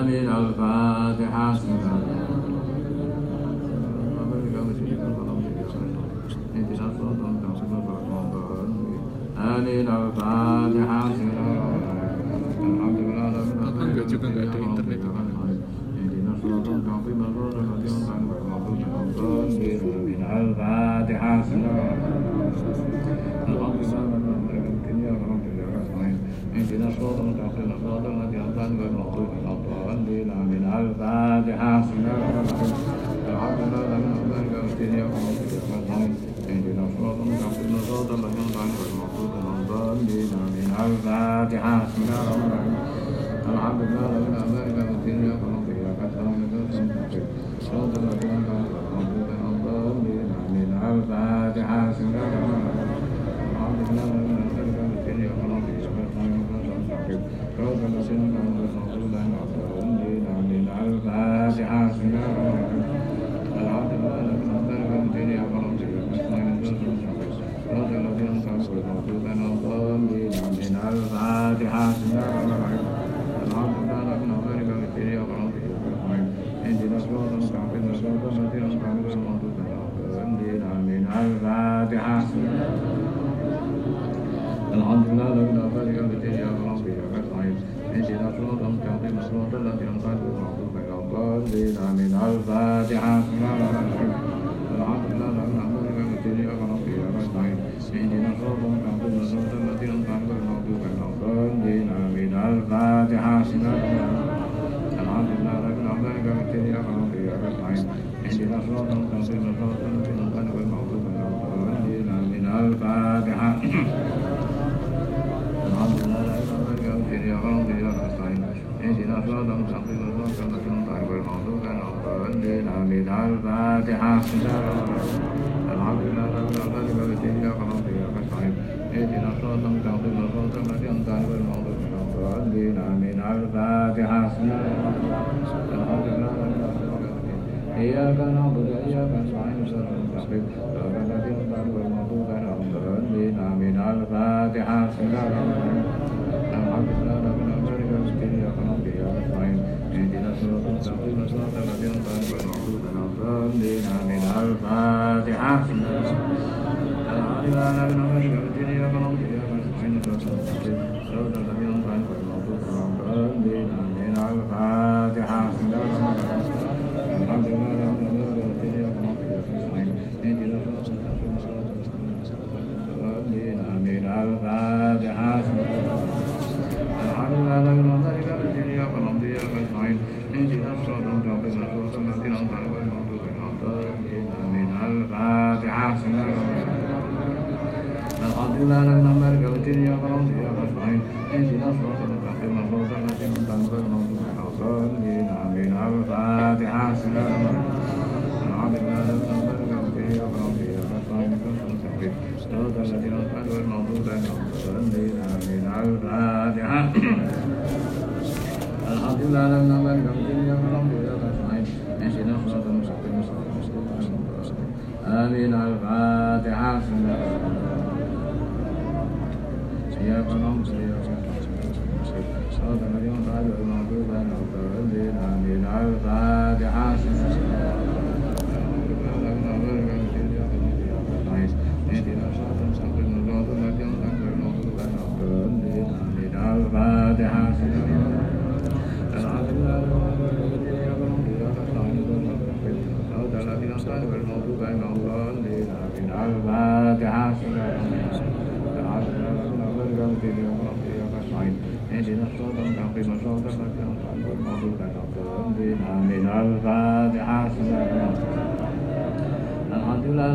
آمين. الفاتحة. آمين. الفاتحة. الحمد لله رب العالمين. الفاتحة. الحمد لله رب العالمين. الفاتحة. Alhamdulillah,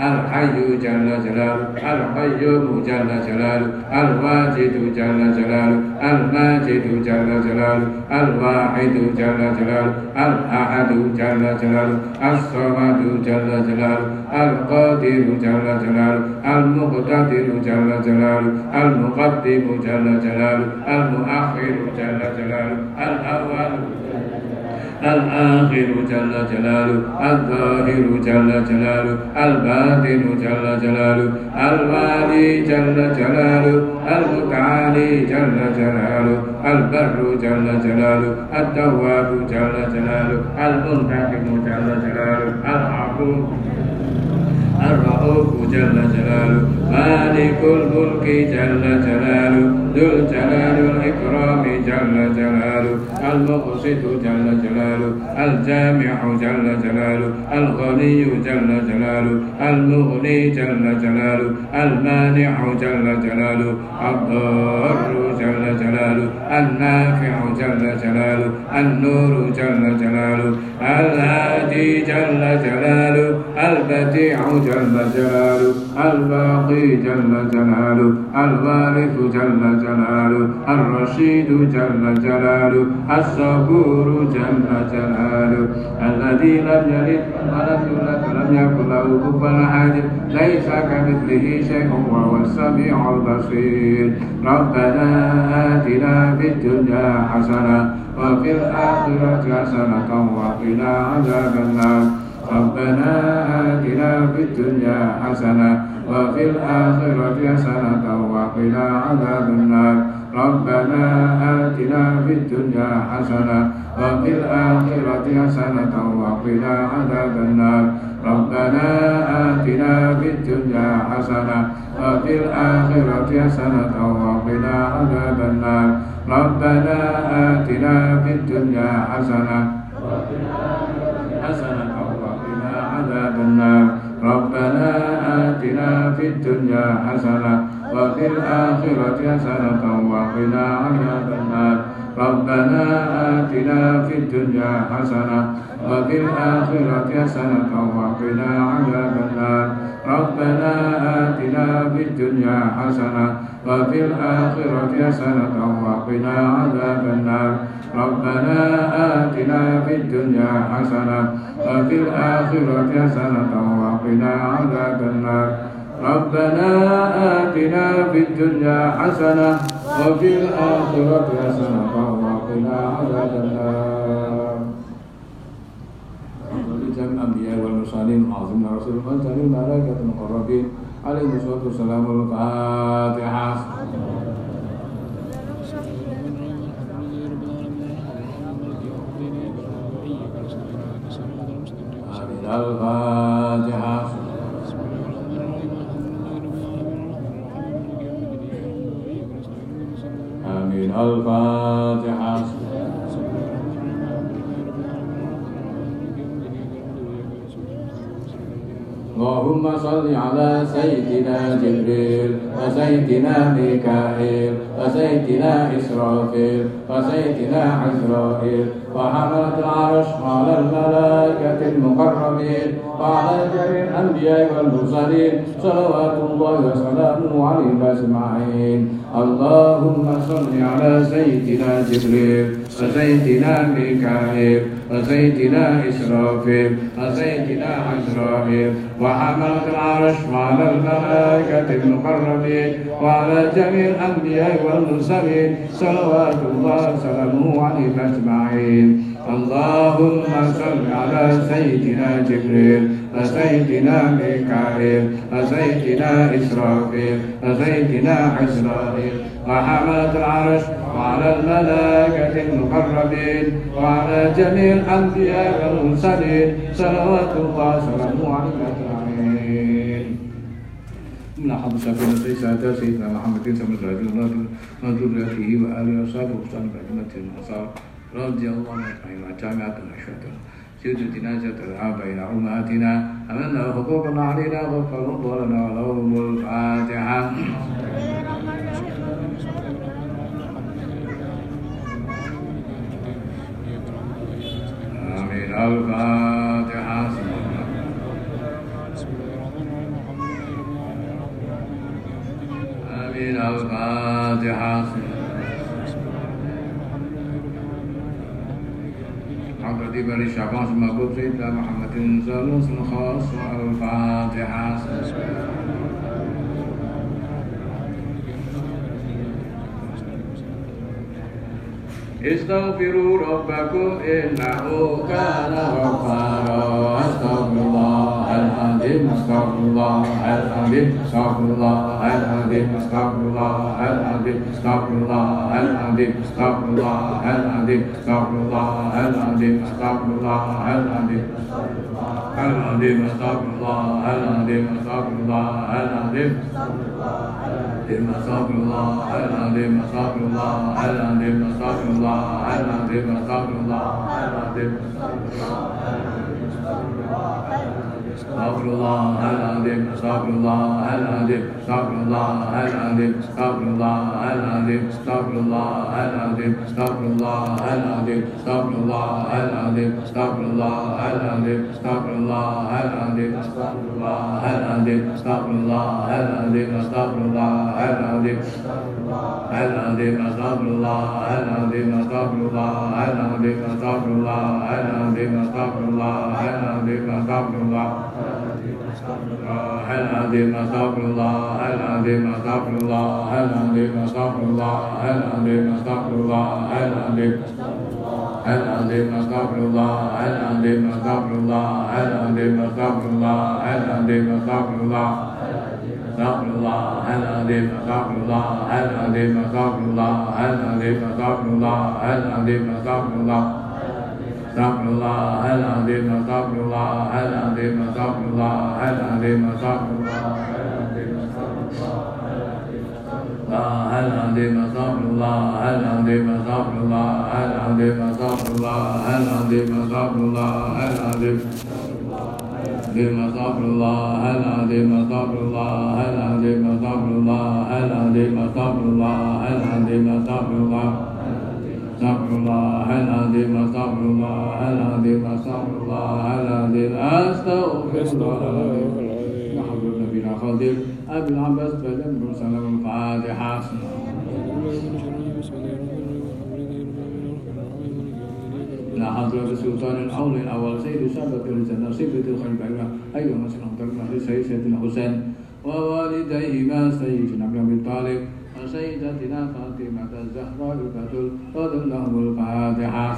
Al-Hayyu Jalla Jalal, Al-Qayyumu Jalla Jalal, Al-Wajidu Jalla Jalal, Al-Majidu Jalla Jalal, Al-Wahidu Jalla Jalal, Al-Ahadu Jalla Jalal, As-Samadu Jalla Jalal, Al-Qadiru Jalla Jalal, Al-Muqtadiru Jalla Jalal, Al-Muqaddimu Jalla Jalal, Al-Muakhiru Jalla Jalal, Al-Awwalu Al-Akhiru Jalla Jalalu, Al-Zahiru Jalla Jalalu, Al-Batinu Jalla Jalalu, Al-Wali Jalla Jalalu, Al-Muta'ali Jalla Jalalu, Al-Barru Jalla Jalalu, Al-Tawwabu Jalla Jalalu, Al-Muntaqimu Jalla Jalalu, Al-Afu Ar-Ra'ufu Jalla Jalalu, Malikul Mulki Jalla Jalalu, Dzul Jalali wal Ikrami Jalla Jalalu, Al-Muqsitu Jalla Jalalu, Al-Jami'u Jalla Jalalu, Al-Ghaniyyu Jalla Jalalu, Al-Mughni Jalla Jalalu, Al-Mani'u Jalla Jalalu, Ad-Darru Jalla Jalalu, An-Nafi'u Jalla Jalalu, An-Nuru Jalla Jalalu, Al-Hadi Jalla Jalalu, Al-Badi'u Jalla Jalalu, Al-Baqi Jalla Jalalu, Al-Warithu Jalla Jalalu, Ar-Rashidu Jalla Jalalu, As-Saburu Jalla Jalalu, Alladhi lam yalid wa lam yulad wa lam yakul lahu kufuwan ahad, laysa kamithlihi shay'un wa huwa as-sami'ul basir. Rabbana atina fid-dunya hasanah wa fil akhirati hasanah wa qina 'adzaban nar. ربنا آتنا في الدنيا حسنة وفي الآخرة حسنة وقنا عذاب النار. ربنا آتنا في الدنيا حسنة وفي الآخرة حسنة وقنا عذاب النار. ربنا آتنا في الدنيا حسنة وفي الآخرة حسنة وقنا عذاب النار. ربنا آتنا في الدنيا حسنة وفي الآخرة حسنة ربنا آتنا في الدنيا حسنة وفي الآخرة حسنة وقنا عذاب النار. ربنا آتنا في الدنيا حسنة وفي الآخرة حسنة وقنا عذاب النار. ربنا آتنا في الدنيا حسنة وفي الآخرة حسنة وقنا عذاب النار. ربنا آتنا في الدنيا حسنة وفي الآخرة حسنة وقنا عذاب النار. ربنا آتنا في الدنيا حسنة وفي الآخرة حسنة وقنا عذاب النار. الأنبياء والمرسلين عظيم رسول الله تعالى الملائكة المقربين عليهم الصلاة والسلام. الفاتحة. الفاتحة. آمين. الفاتحة. اللهم صل على سيدنا جبريل وسيدنا ميكائيل وسيدنا إسرافيل وسيدنا عزرائيل وحملة العرش وعلى الملائكة المقربين وعلى جميع الأنبياء والمرسلين صلوات الله وسلامه عليهم أجمعين. اللهم صل على سيدنا جبريل وسيدنا ميكائيل وسيدنا إسرافيل وسيدنا عزرائيل وحملة العرش وعلى الملائكة المقربين وعلى جميع الأنبياء والمرسلين صلوات الله وسلامه عليهم أجمعين. اللهم صل على سيدنا جبريل وسيدنا ميكائيل وسيدنا إسرافيل وسيدنا عزرائيل وحملة العرش وعلى الملائكة المقربين وعلى جميع الأنبياء والمرسلين صلوات الله وسلامه عليه أجمعين. من أحب السابقين سيدنا محمد صلى الله عليه وسلم نزول فيه وآله وصحبه وسلم بأجمة المصاب رضي الله عنه جامعة الشهداء سيد جنازة الآباء إلى أمهاتنا أمنا حقوقنا علينا غفر الله لنا ولهم الفاتحة. آمين. الفاتحة. العاصمة حضرت بني الشعبان ثم قبت إلى محمد ثالوث خاص الفاتحة استغفروا ربكم إنه كان غفارا استغفر الله العظيم استغفر الله العظيم استغفر الله العظيم استغفر الله العظيم استغفر الله العظيم استغفر الله العظيم استغفر الله العظيم استغفر الله العظيم العظيم استغفر الله العظيم استغفر الله العظيم استغفر الله العظيم استغفر الله العظيم استغفر الله العظيم استغفر الله العظيم استغفر الله العظيم استغفر الله العظيم استغفر الله العظيم استغفر الله العظيم استغفر الله العظيم استغفر الله العظيم استغفر الله العظيم استغفر الله العظيم استغفر الله العظيم استغفر الله العظيم استغفر الله العظيم استغفر الله العظيم استغفر الله العظيم استغفر الله العظيم استغفر الله العظيم استغفر الله العظيم استغفر الله العظيم استغفر الله العظيم استغفر الله العظيم استغفر الله العظيم استغفر الله العظيم استغفر الله العظيم استغفر الله العظيم استغفر الله العظيم استغفر الله استغفر الله العظيم استغفر الله العظيم استغفر الله العظيم استغفر الله العظيم استغفر الله استغفر الله العظيم استغفر الله العظيم استغفر الله العظيم استغفر الله العظيم استغفر الله العظيم استغفر الله العظيم استغفر الله العظيم استغفر الله العظيم استغفر الله العظيم استغفر الله العظيم استغفر الله العظيم استغفر الله العظيم استغفر الله استغفر الله العظيم استغفر الله العظيم استغفر الله العظيم استغفر الله نحمد نبينا خادم أبي العباس بن مرسل الفاتحة لا حضرة السلطان الأول الأول سيد سابق الجنة سيد الخليفة أيها الناصرون تركنا سيدنا حسين ووالديهما سيدنا أبي طالب وسيدتنا فاطمة الزهراء البتول وذل لهم الفاتحة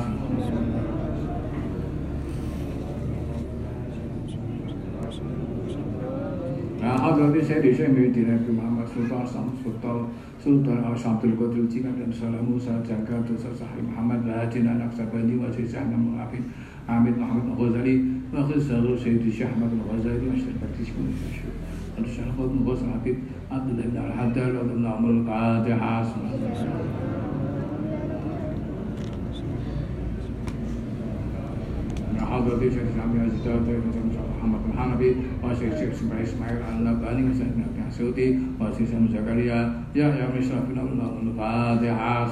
لا حضرة سيد شيخ مدينة محمد سلطان سلطان Sultan Al-Syamtul Qadir Jingat dan Salam Musa Jaga Dosar Sahih Muhammad Rahatin Al-Naqsabandi wa Syed Syahna Mu'afid Ahmed Muhammad Al-Ghazali wa Khizzaru Syed Syah Ahmad Al-Ghazali wa Syed Bakti Syed Syed Al-Syah Khud Mughaz Al-Hafid Abdullah Ibn Al-Haddar wa Abdullah Al-Qadihah Al-Hadrati Syed Syahmi Al-Zidat Muhammad Al-Hanabi wa Syed Syahmi Ismail Al-Nabani wa Syed Nabani Syuti wa Sisam Zakaria ya yang misalkan Allah al-Fatihah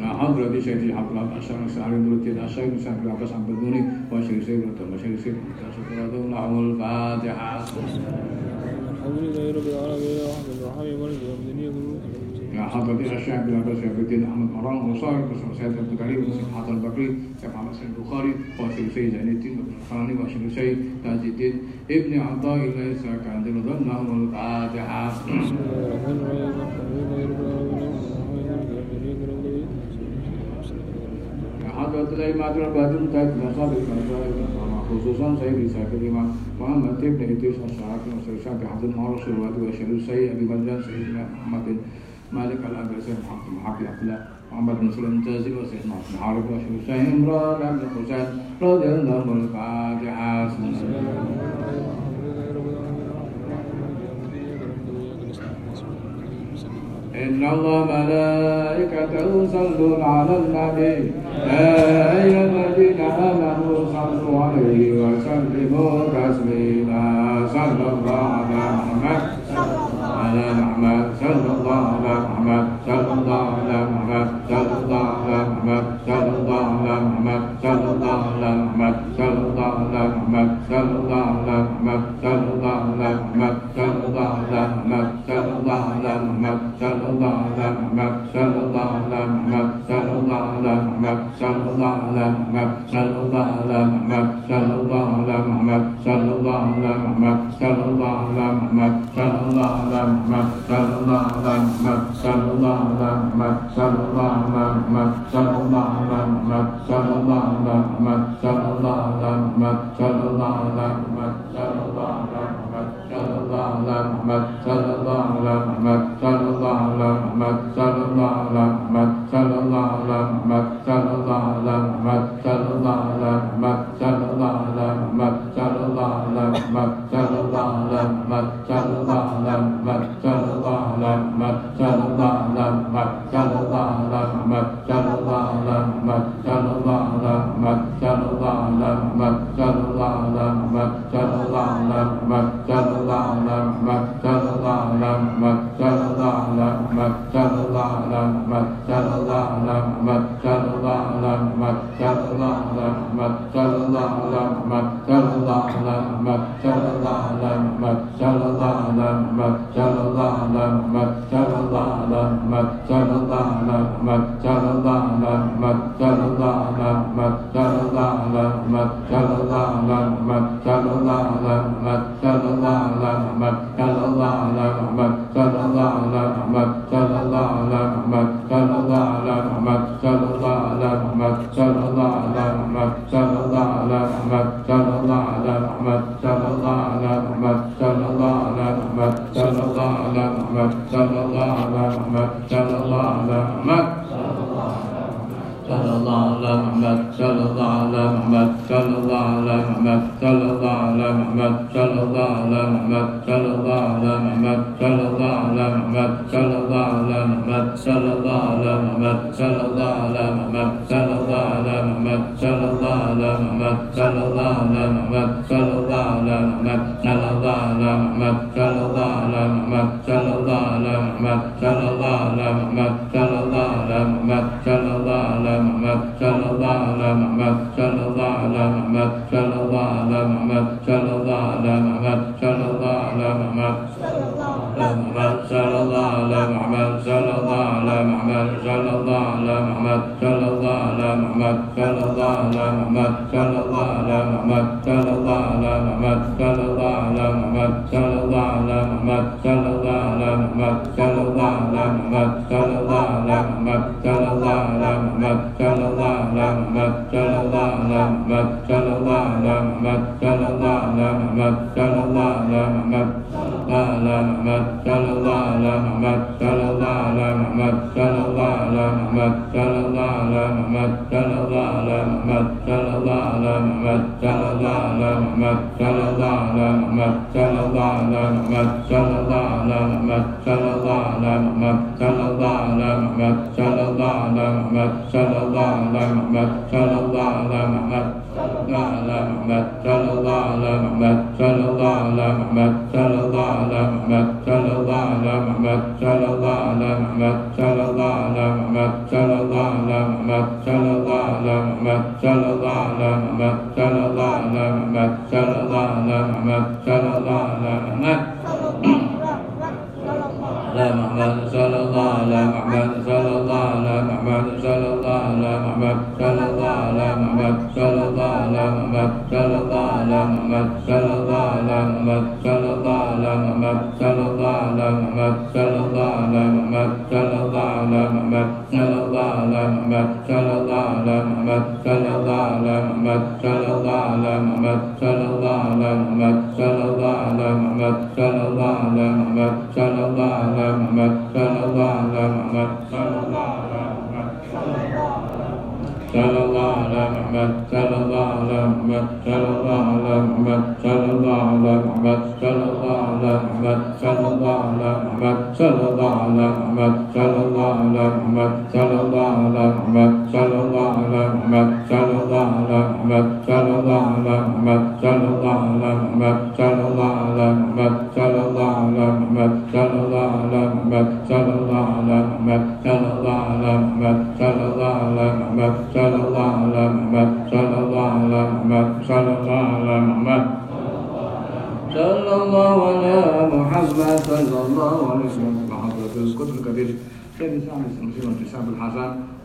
nah hadrati Syekh Abdullah Asy'ari Sa'id Nuruddin Asy'ari Sa'id Abbas Ambaduni wa Syekh Syekh Allah al-Fatihah alhamdulillah rabbil alamin حضرت الشيخ بن عباس بن احمد مران وصاحب الشيخ عبد الكريم وصاحب البكري كما سئل البخاري وفي سيد عين الدين والقراني وشيخ سيد تاج الدين ابن عطاء الله سكان الله الفاتحه حضرت الامام الباقر تاج نصاب خصوصا سيد ساكن الامام محمد بن ادريس الشعبي وشيخ عبد النور الشروادي وشيخ سيد ابي بندر سيدنا محمد مالك الأبرسي محمد محمد عبدالله محمد بن سليم الجازي وسيد محمد عارف وشيخ سهيم راد عبد الحسين رضي الله الفاتحة إن الله ملائكته يصلون على النبي يا أيها الذين آمنوا صلوا عليه وسلموا تسليما صلى الله على محمد على محمد صلى الله على محمد صلى الله على محمد صلى الله على محمد صلى الله على محمد صلى الله على محمد صلى الله على محمد صلى الله على محمد صلى الله على محمد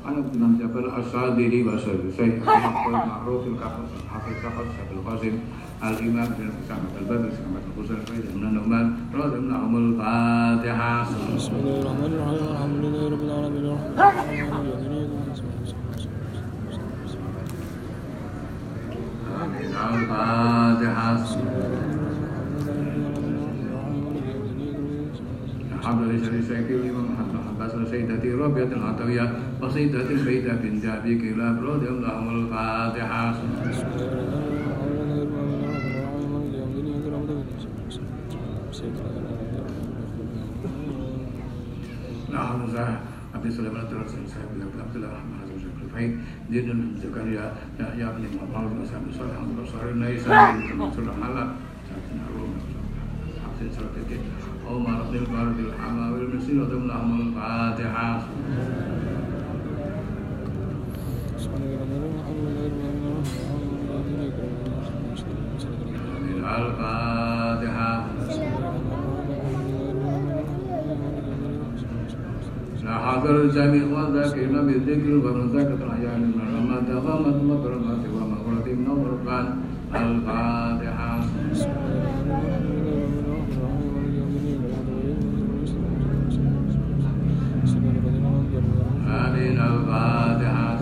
Anak bin Jabal As-Sadiri wa Sa'id Ma'rufil Kafir Hafiz Kafir Abdul Qasim Al-Imam bin Muhammad Al-Badr Muhammad Al-Husain bin Numan Radhiyallahu Al-Fatiha. Bismillahirrahmanirrahim. Alhamdulillahirabbil alamin. Al-Fatiha. Abdul Syakir Imam Abbas Sayyidati Rabi'atul Atawiyah wa Sayyidati Sayyidah bin Jabi Kilab radhiyallahu al-Fatihah. Alhamdulillah Abi Sulaiman Al-Tarsi Sayyidina Abdullah Rahman Al-Zakir Faid Dinun Zakaria Yahya bin Muhammad Al-Sa'di Sallallahu Alaihi Wasallam. Allahumma rabbil barakil amawil misri wa dhumna amul fatiha. Al-Fatiha. Nahadul jami' wa dhakirna bi dhikri wa manzakatul ayani wa madhamat wa barakati wa maghratim nawrban. Al-Fatiha. Amin. Al-Fatiha.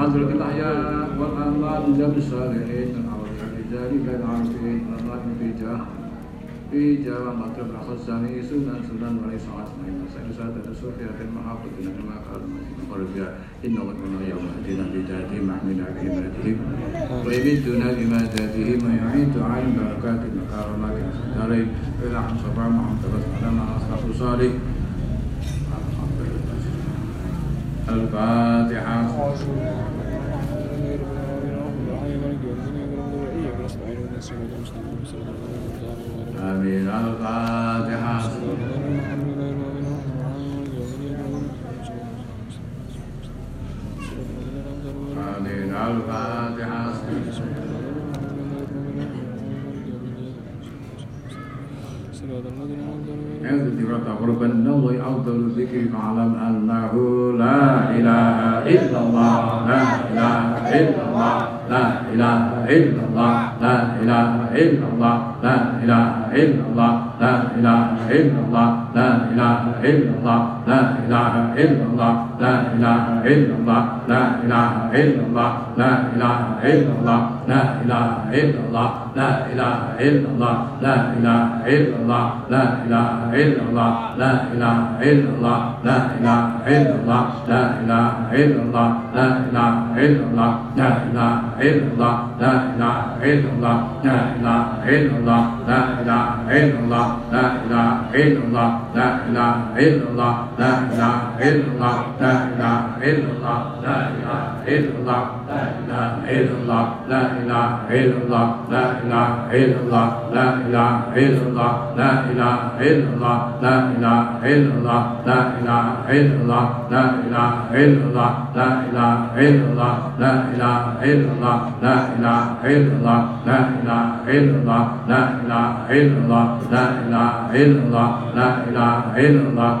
Hadrat al-ahya wal amwat jab salihin al-awliya jalika al-arifin Allah fi jawa matrab al-khazani sunan sunan wa isaat min sa'idat al-sufiya al-mahafid min al-maqal al-qurbiya inna wa inna yawma adina bi jati mahmina bi madhib wa yabiduna bi madhihi ma yu'idu 'an barakatil makarimah darin ila sabah muhammadin sallallahu alaihi wasallam. Al-Fatiha. آمين. الفاتحة. آمين. الفاتحة. أعوذ بك رب النور أفضل الذكر فاعلم أنه لا إله إلا الله لا إله إلا الله لا إله إلا الله لا إله إلا الله لا إله إلا الله لا إله إلا الله لا إله إلا الله لا إله إلا الله لا إله إلا الله لا إله إلا الله لا إله إلا الله لا إله إلا الله لا إله إلا الله لا إله إلا الله لا إله إلا الله لا إله إلا الله لا إله إلا الله لا إله إلا الله لا إله إلا الله لا إله إلا الله لا إله إلا الله لا إله إلا الله لا إله إلا الله لا إله إلا الله لا إله إلا الله لا إله إلا الله لا إله إلا الله لا إله إلا الله لا إله إلا الله لا إله إلا الله لا إله إلا الله لا إله إلا الله لا إله إلا الله لا إله إلا الله لا إله إلا الله لا إله إلا الله لا إله إلا الله لا إله إلا الله لا إله إلا الله لا إله إلا الله لا إله إلا الله لا إله إلا الله لا إله إلا الله لا إله إلا الله لا إله إلا الله لا إله إلا الله لا إله إلا الله لا إله إلا الله لا إله إلا الله لا إله إلا الله لا إله إلا الله لا إله إلا الله لا إله إلا الله لا إله إلا الله لا إله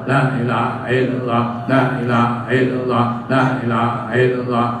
illallah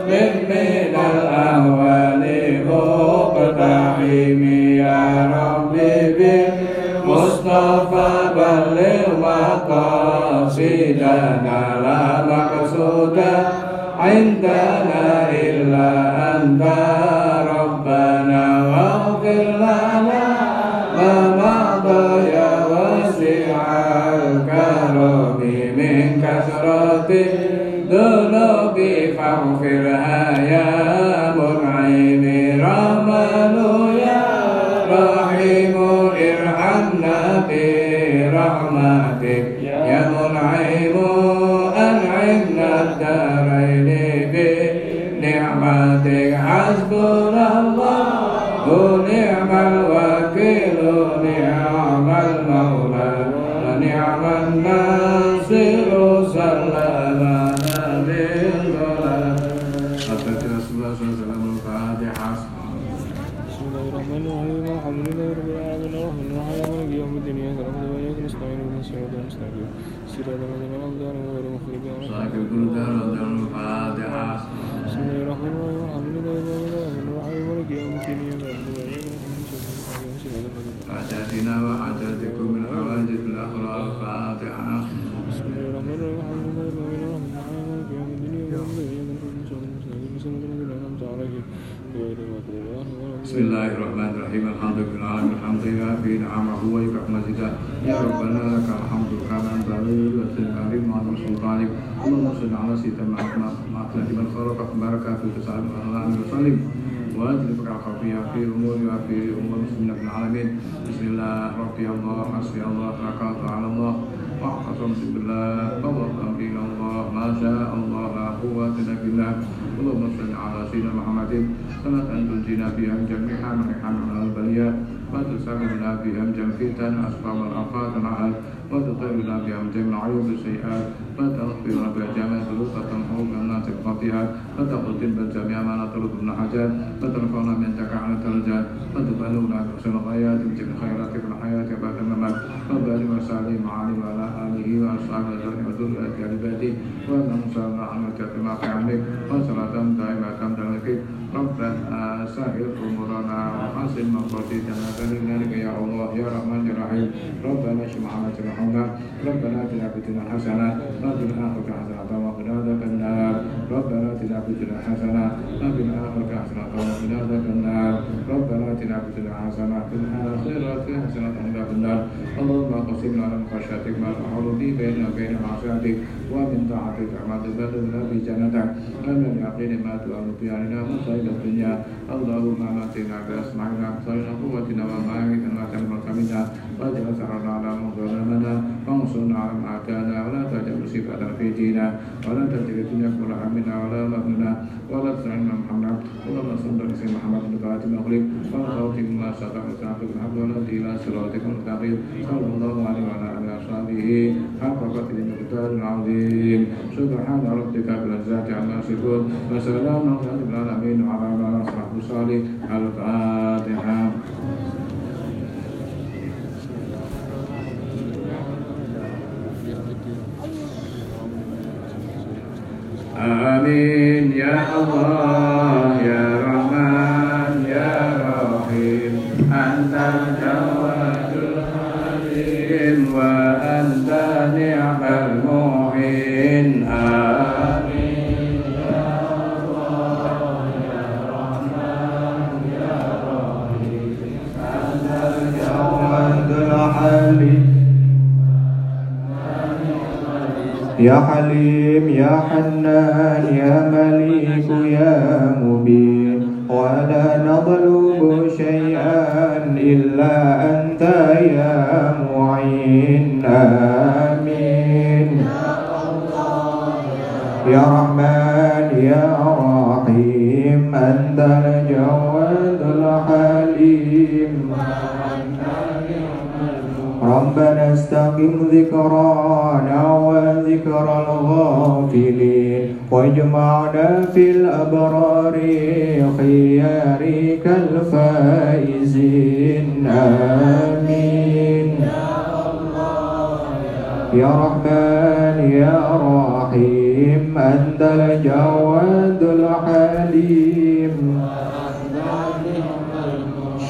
من الأهوال مقتحم يا رب بالمصطفى بلغ مقاصدنا لا مقصود عندنا إلا أنت ذنوبي فاغفرها يا منعم رحمن يا رحيم ارحمنا برحمتك يا منعم أنعمنا الدارين بنعمتك حسبنا الله ونعم الوكيل نعم المولى ونعم الناصر صلى Bismillahirrahmanirrahim. Alhamdulillah. Alhamdulillah. Bin amahu wa ibrakmazida. Ya Rabbana laka alhamdulillah. Alhamdulillah. Alhamdulillah. Alhamdulillah. Allahumma salli ala sayyidina Muhammad liman khalaqa baraka fi tasawwur al-alam wa sallim wa tilka khafiyya fi umuri wa fi umur muslimin alamin. Bismillah rabbi Allah hasbi Allah taala ta'ala Allah wa qasam billah tawakkaltu ala Allah ma syaa Allah la quwwata illa billah. Allahumma salli ala sayyidina Muhammadin salatan tuljina biha jami'a miham al-baliyat wa tusammina biha jamfitan asfam al-afat al-ahad wa tuqayyuna biha jam'a ayub al-sayyi'at wa taghfir biha jama'a sulatan hawlan nasib fatihat wa taqdim bil jami'a ma natlubun hajat wa tarfa'na min taka'al darajat wa tubaluna kusal ayat min khairati fil hayati wa ba'da mamat wa barik wa sallim wa ala alihi wa ashabihi wa dhurriyyati al-badi wa nansala al-jati ma qamik wa salatan daimatan dalakik Rabbana sahil umurana wa asil maqati janatana ya Allah ya Rahman ya Rahim Rabbana syama'ana syama'ana Rabbana tilabidina hasana Rabbina akhirka hasanata wa qinada kannar Rabbana tilabidina hasana Rabbina akhirka hasanata wa qinada kannar Rabbana tilabidina hasana Rabbina akhirati hasanata wa qinada kannar Allahumma qasim lana khasyatik ma'ahulubi baina baina ma'asyatik wa min ta'atik amatik badalna bi janatak Rabbina yaqini ma'adu al-mubiyanina musaib dunia Allahumma atina asma'ana sallallahu quwwatina wa ma'amitana wa tamkamina wa jazana ala mudhanana wa musuna ala atana wa la tajal sifatan fi dinina wa la tajal dunya kula amina wa la mabna wa la sanna Muhammad wa la sunna si Muhammad al-Fatih maghrib wa qawmin ma sadaqa sa'atu abdullah ila siratikal mustaqim sallallahu alaihi wa ala alihi haqqatil muqtar al-azim subhana rabbika bil izzati amma yasifun wa salamun alal alamin على صحب صالح الفاتحة آمين يا الله يا رحمن يا رحيم أنت الجواد الحليم وأنت نعم المعين يا حليم يا حنان يا مليك يا مبين ولا نظلم يَطْلُبُ شَيْئًا إِلَّا أَنْتَ يَا مُعِينَ آمِينَ يَا رَحْمَنُ يَا رَحِيمُ أَنْتَ الْجَوَادُ الْحَلِيمُ ربنا استقم ذكرانا وذكر الغافلين واجمعنا في الأبرار خيارك الفائزين آمين يا رحمن يا رحيم أنت الجواد الحليم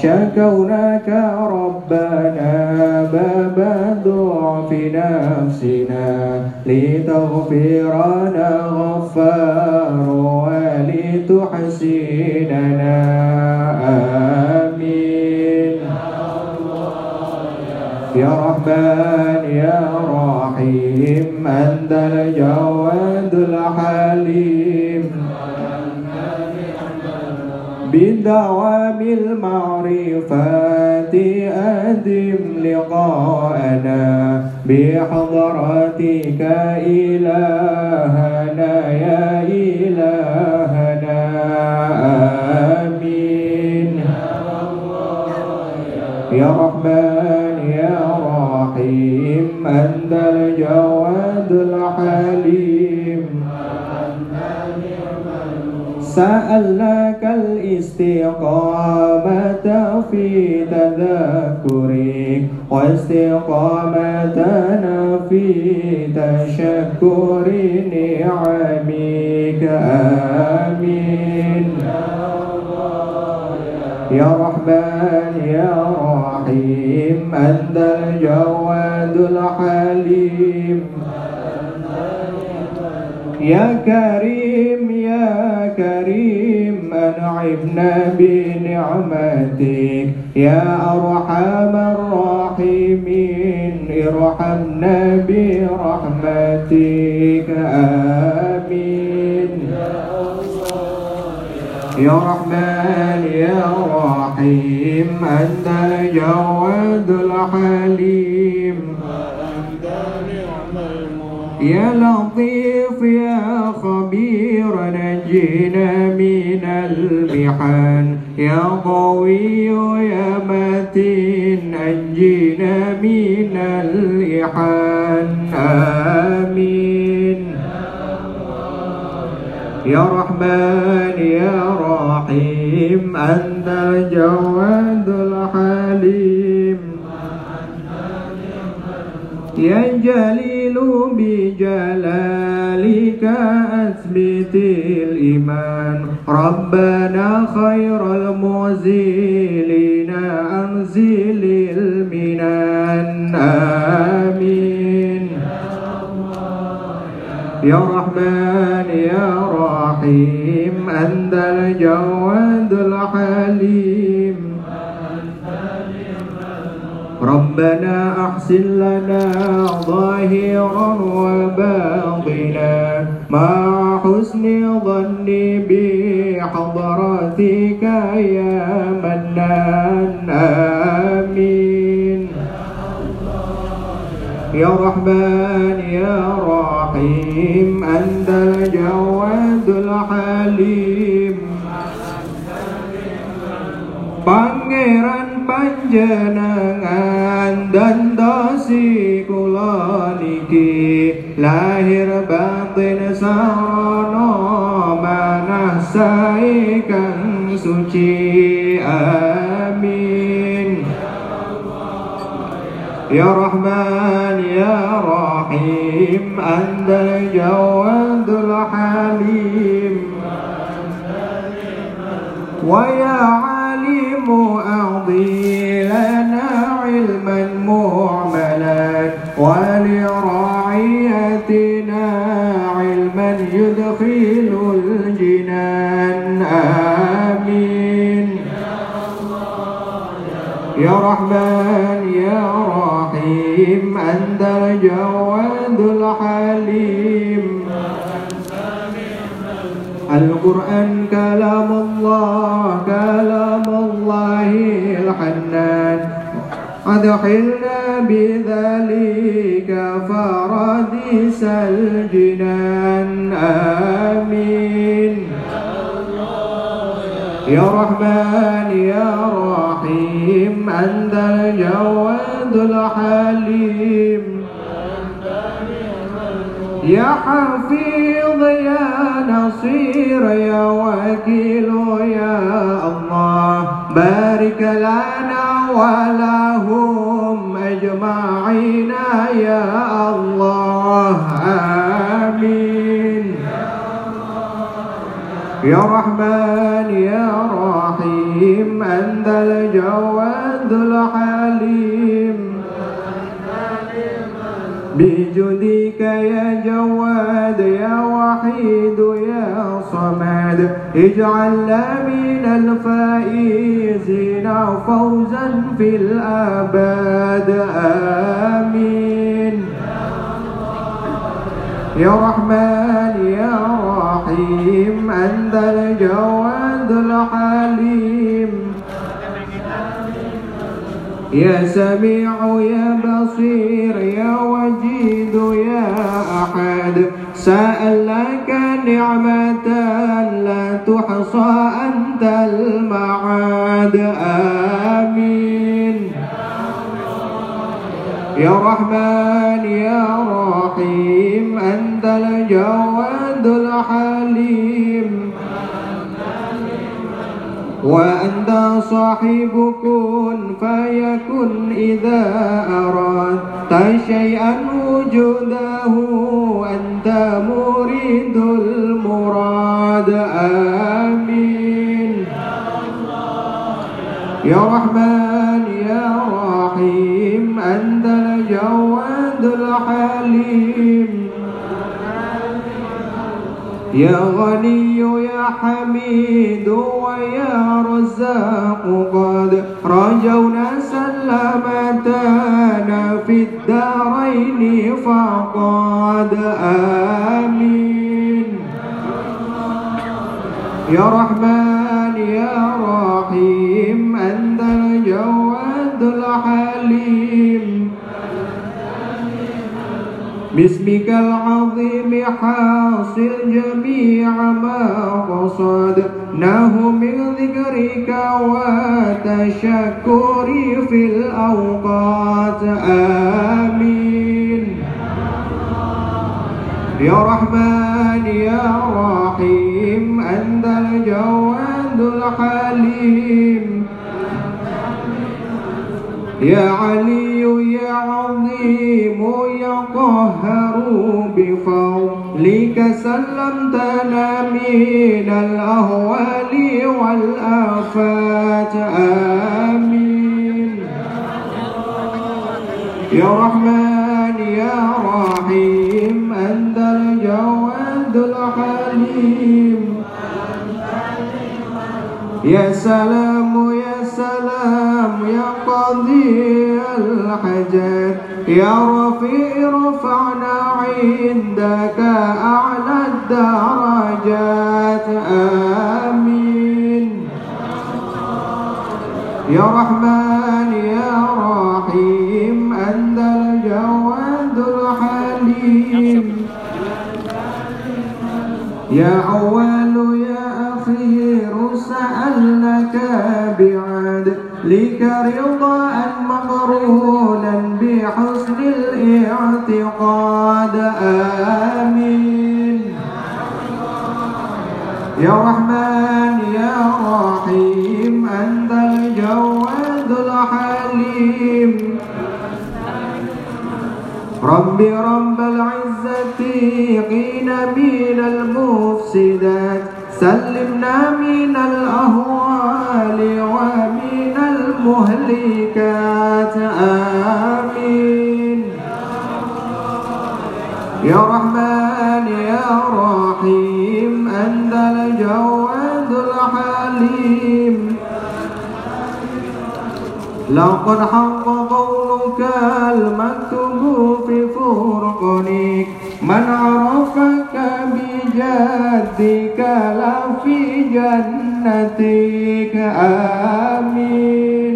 شكوناك ربنا باب الضعف نفسنا لتغفرنا غفار ولتحسننا آمين يا رحمن يا رحيم أنت الجواد الحليم بدوام المعرفات أدم لقاءنا بحضرتك إلهنا يا إلهنا آمين يا رحمن يا رحيم أنت الجواد الحليم سألناك الاستقامة في تذكرك واستقامتنا في تشكر نعمك آمين يا رحمن يا رحيم أنت الجواد الحليم يا كريم يا كريم أنعمنا بنعمتك يا أرحم الراحمين ارحمنا برحمتك آمين يا رحمن يا رحيم أنت الجواد الحليم يا لطيف يا خبير نجينا من المحن يا قوي يا متين نجينا من الإحن آمين يا رحمن يا رحيم أنت الجواد الحليم يا جليل بجلالك أثبت الإيمان ربنا خير المزيلين أنزل المنان آمين يا رحمن يا رحيم أنت الجواد الحليم ربنا أحسن لنا ظاهرا وباطنا مع حسن ظني بحضرتك يا منان آمين يا رحمن يا رحيم أنت الجواد الحليم Pangeran Panjenengan dan dosi kula niki lahir batin sarana manah sae kang suci amin ya Rahman ya Rahim Anta Jawadul Halim wa ya alimu أعضلنا علما معملا ولرعيتنا علما يدخل الجنان آمين يا رحمن يا رحيم أنت الجواد الحليم القرآن كلام الله كلام الله الحنان أدخلنا بذلك فرديس الجنان آمين يا رحمن يا رحيم أنت الجواد الحليم يا حفيظ يا نصير يا وكيل يا الله بارك لنا ولهم أجمعين يا الله آمين يا رحمن يا رحيم أنت الجواد الحليم بجودك يا جواد يا وحيد يا صمد اجعلنا من الفائزين فوزا في الأبد آمين يا رحمن يا رحيم أنت الجواد الحليم يا سميع يا بصير يا وجيد يا أحد سألك نعمة لا تحصى أنت المعاد آمين يا رحمن يا رحيم أنت الجواد الحليم وأنت صاحب كن فيكن إذا أردت شيئا وجوده أنت مريد المراد آمين يا رحمن يا رحيم أنت الجواد الحليم يا غني يا حميد ويا رزاق قد رجونا سلامتنا في الدارين فقد آمين يا رحمن يا رحيم أنت الجواد الحليم باسمك العظيم حاصل جميع ما قصدناه من ذكرك وتشكري في الأوقات آمين يا رحمن يا رحيم أنت الجواد الحليم يا علي يا عظيم يا قهار بفضلك سلمتنا من الأهوال والآفات آمين يا رحمن يا رحيم أنت الجواد الحليم يا سلام يا سلام يا قضي الحاجات يا رفيع رفعنا عندك أعلى الدرجات آمين يا رحمن يا رحيم أنت الجواد الحليم يا أول يا أخير سألناك بعدلك رضا مقرونا بحسن الاعتقاد آمين يا رحمن يا رحيم أنت الجواد الحليم ربي رب العزة قينا من المفسدات سلمنا من الأهوال ومن المهلكات آمين يا رحمن يا رحيم أنت الجواد الحليم لقد حق قولك المكتوب في فرقانك من عرفك بجاهك بِعِبَادِكَ لَا فِي جَنَّتِكَ آمين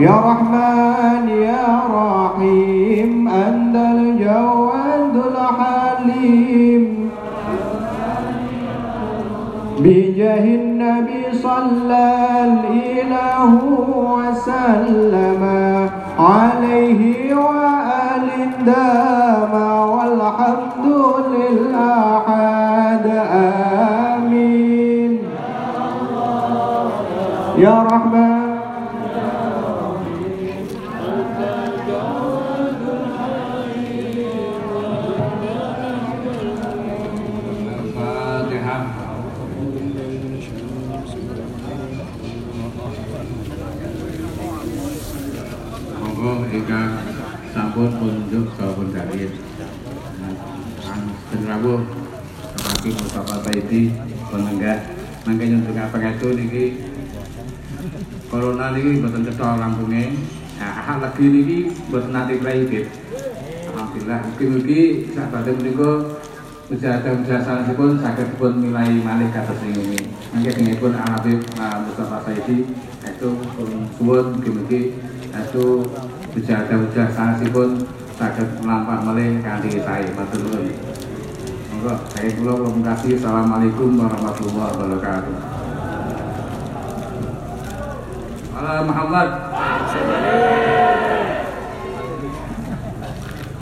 يا رحمن يا رحيم أنت الجواد الحليم بجاه النبي صلى الله وسلم عليه وآل دام والحمد للأحد آمين يا رحمن ingkang sampun unjuk sampun dalil Angsten Rawuh Kepati Mustafa Taidi penenggah mangke nyuwun pangapunten niki corona niki mboten cetha rampunge ahad lagi niki mboten nate prayit alhamdulillah mugi-mugi sak badhe menika ujaran-ujaran saged pun milai malih kados niki mangke dengipun Habib Mustafa Taidi itu pun suwun mugi-mugi itu bejata-bejata sanesipun saged melampah malih kanthi sae matur nuwun. Monggo sae kula pamrasih asalamualaikum warahmatullahi wabarakatuh. Ala Muhammad.